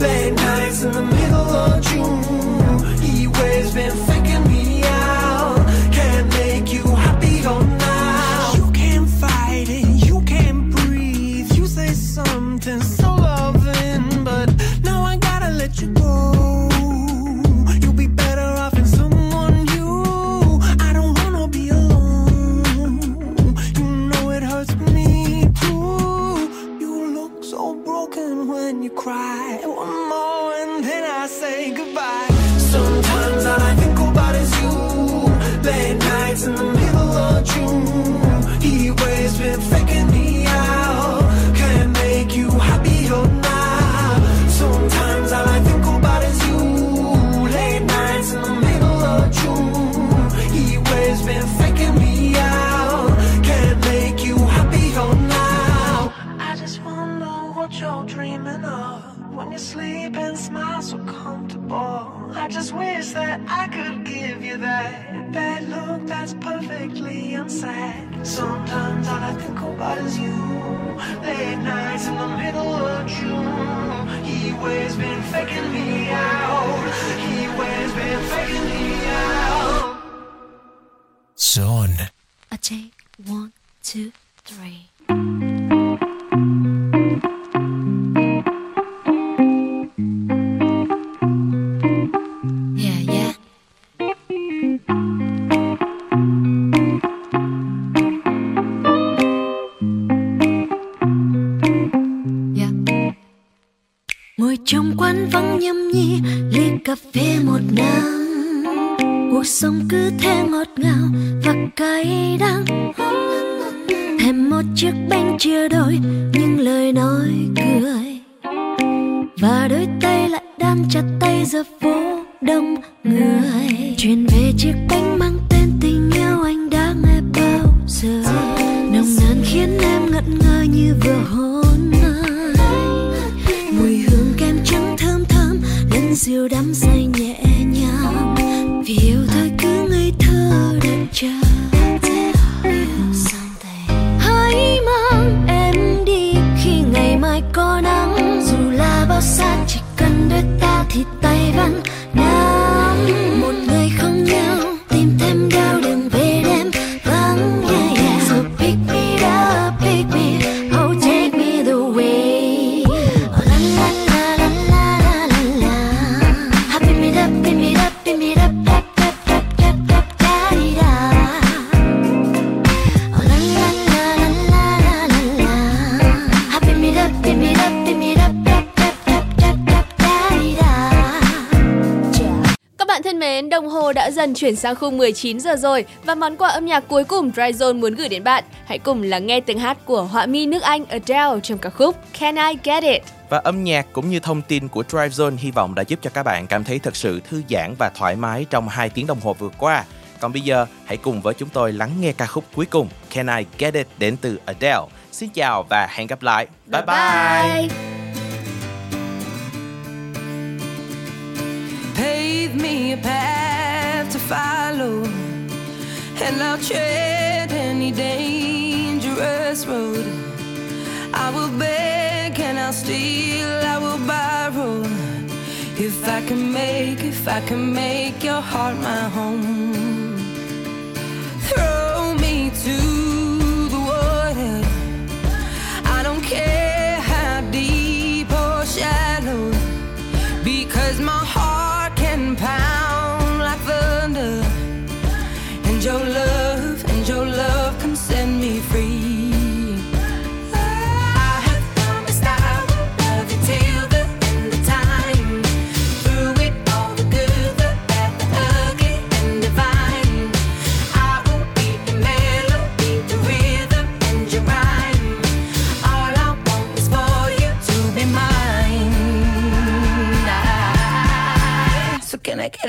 Late nights in the middle of June, heat waves been faking me out. Can't make you happy or now. You can't fight it, you can't breathe. You say something so loving, but I say goodbye. Sometimes all I think about is you. Late nights in the middle of June. He always been faking me out. Can't make you happier now. Sometimes all I think about is you. Late nights in the middle of June. He always been faking me out. Can't make you happier now. I just wanna know what you're dreaming of. When you sleep and smile so comfortable. I just wish that I could give you that bad look that's perfectly unsaid. Sometimes all I think about is you. Late nights in the middle of June. He always been faking me out. He always been faking me out. Son. I take one, two, three. Trong quán vắng nhâm nhi ly cà phê một năm, cuộc sống cứ thế ngọt ngào và cay đắng. Thêm một chiếc bánh chia đôi những lời nói cười, và đôi tay lại đan chặt tay giữa phố đông người. Chuyện về chiếc bánh mang tên tình yêu anh đã nghe bao giờ, nồng nàn khiến em ngẩn ngơ như vừa hôn ai. Mùi hương kem trắng thơm thơm lẫn dịu đắm say nhẹ nhàng, vì yêu thôi cứ ngây thơ đợi chờ. Hãy mang em đi khi ngày mai có nắng, dù là bao xa chỉ cần đôi ta thì tay vẫn nắm. Một người không nhau tìm thêm đau đừng về đêm vắng. Yeah, yeah. So pick me up, pick me, oh take me the way. Oh la la la la la la la. Ah, pick me up, pick me up, pick me up, up up up up up da da. Oh la la la la la la la. Ah, pick me up, pick me up, pick me up up up up up da da. Các bạn thân mến, đồng hồ đã dần chuyển sang khung mười chín giờ rồi và món quà âm nhạc cuối cùng Dryzone muốn gửi đến bạn. Hãy cùng lắng nghe tiếng hát của họa mi nước Anh Adele trong ca khúc Can I Get It. Và âm nhạc cũng như thông tin của Dryzone hy vọng đã giúp cho các bạn cảm thấy thật sự thư giãn và thoải mái trong hai tiếng đồng hồ vừa qua. Còn bây giờ, hãy cùng với chúng tôi lắng nghe ca khúc cuối cùng Can I Get It đến từ Adele. Xin chào và hẹn gặp lại. Bye bye! bye. Pave me a path to follow, and I'll tread any dangerous road. I will beg and I'll steal, I will borrow. If I can make, if I can make your heart my home. Throw me to the water, I don't care how deep or shallow, because my heart pound like thunder, and your love, and your love can set me free. Can I get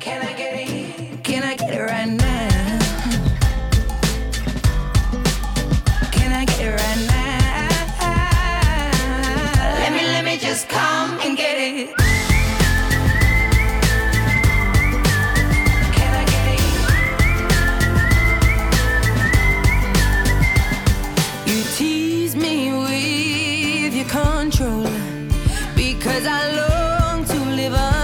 Can I get it? Can I get it right now? Can I get it right now? Let me, let me just come and get it. Because I long to live on.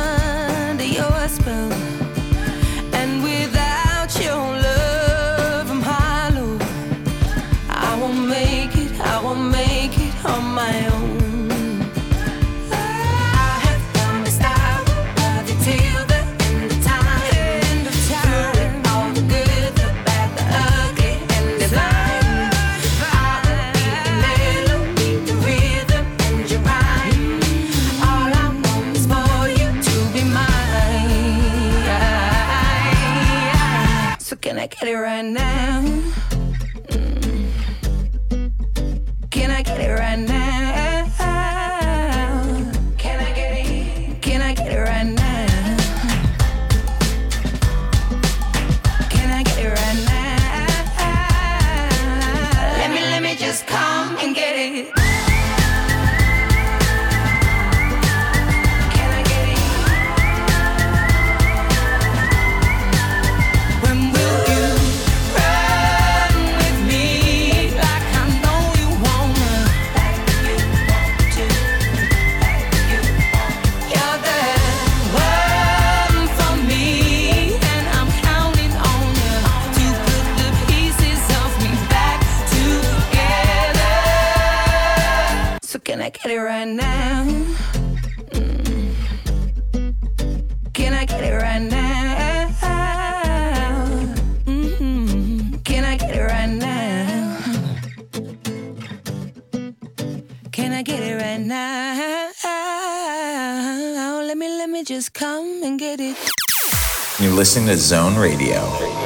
I get it right now? Mm. Can I get it right now? Mm-hmm. Can I get it right now? Can I get it right now? Let me, let me just come and get it. You're listening to Zone Radio.